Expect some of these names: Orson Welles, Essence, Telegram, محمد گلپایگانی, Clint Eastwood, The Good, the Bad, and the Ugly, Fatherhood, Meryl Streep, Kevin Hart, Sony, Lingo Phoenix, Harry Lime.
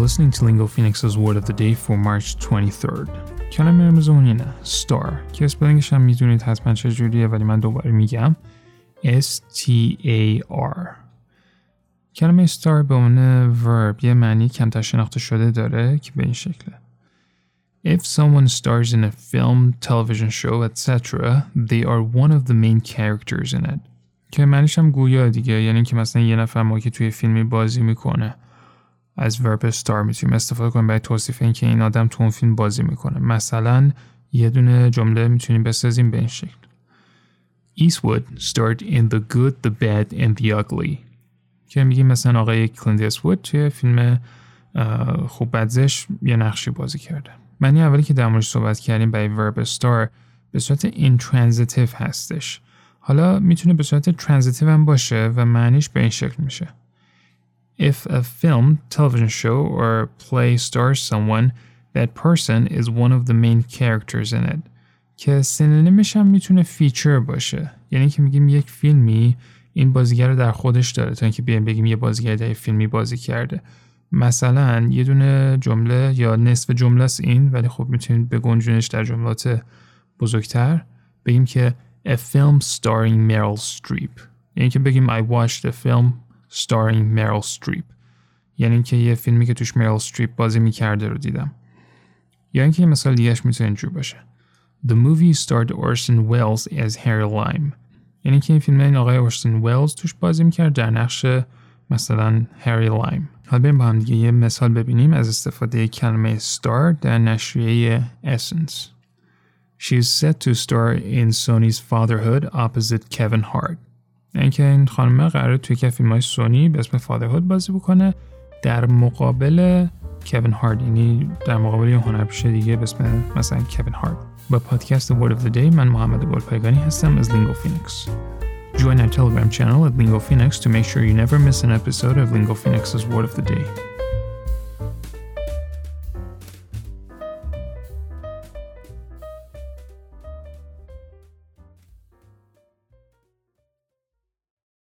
listening to Lingo Phoenix's Word of the Day for March 23rd. کلمه رمزمونی نه. Star. که اسپلینگش هم میدونید حتما چجوریه ولی من دوباره میگم. S-T-A-R. کلمه star به اونه verb یه معنی کمتر شناخته شده داره که به این شکله. If someone stars in a film, television show, etc., they are one of the main characters in it. که معنیش هم گویا دیگه، یعنی که مثلا یه نفر ما که توی فیلمی بازی میکنه از verb star میتونیم استفاده کنیم برای توصیف این که این آدم تو اون فیلم بازی میکنه. مثلا یه دونه جمله میتونیم بسازیم به این شکل. Eastwood starred in The Good, the Bad, and the Ugly. که میگیم مثلا آقای کلینت ایستوود توی فیلم خوب بد زشت یه نقشی بازی کرده. معنی اولی که در موردش صحبت کردیم برای verb star به صورت intransitive هستش. حالا میتونه به صورت transitive هم باشه و معنیش به این شکل میشه. If a film, television show, or play stars someone, that person is one of the main characters in it. که سینونیمش هم میتونه feature باشه. یعنی که میگیم یک فیلمی این بازیگر رو در خودش داره تا اینکه بیایم بگیم یه بازیگر در فیلمی بازی کرده. مثلا یه دونه جمله یا نصف جمله است این، ولی خب میتونید بگنجونش در جملات بزرگتر. بگیم که A film starring Meryl Streep. یعنی که بگیم I watched a film starring Meryl Streep. یعنی که یه فیلمی که توش مریل استریپ بازی میکرده رو دیدم. یعنی که مثال دیگه‌اش میتونه اینجور باشه. The movie starred Orson Welles as Harry Lime. یعنی که این فیلم این آقای اورسون ولز توش بازی میکرد در نقش مثلا هری لایم. حالا بریم با هم دیگه یه مثال ببینیم از استفاده کلمه star در نشریه Essence. She is set to star in Sony's Fatherhood opposite Kevin Hart. یعنی که این خانمه قراره توی که فیلم‌های سونی به اسم Fatherhood بازی بکنه در مقابل کوین هارت، یعنی در مقابل یه هنرپیشه دیگه به اسم مثلا کوین هارت. با پادکست Word of the Day من محمد گلپایگانی هستم از Lingo Phoenix. Join our Telegram channel at Lingo Phoenix to make sure you never miss an episode of Lingo Phoenix's Word of the Day.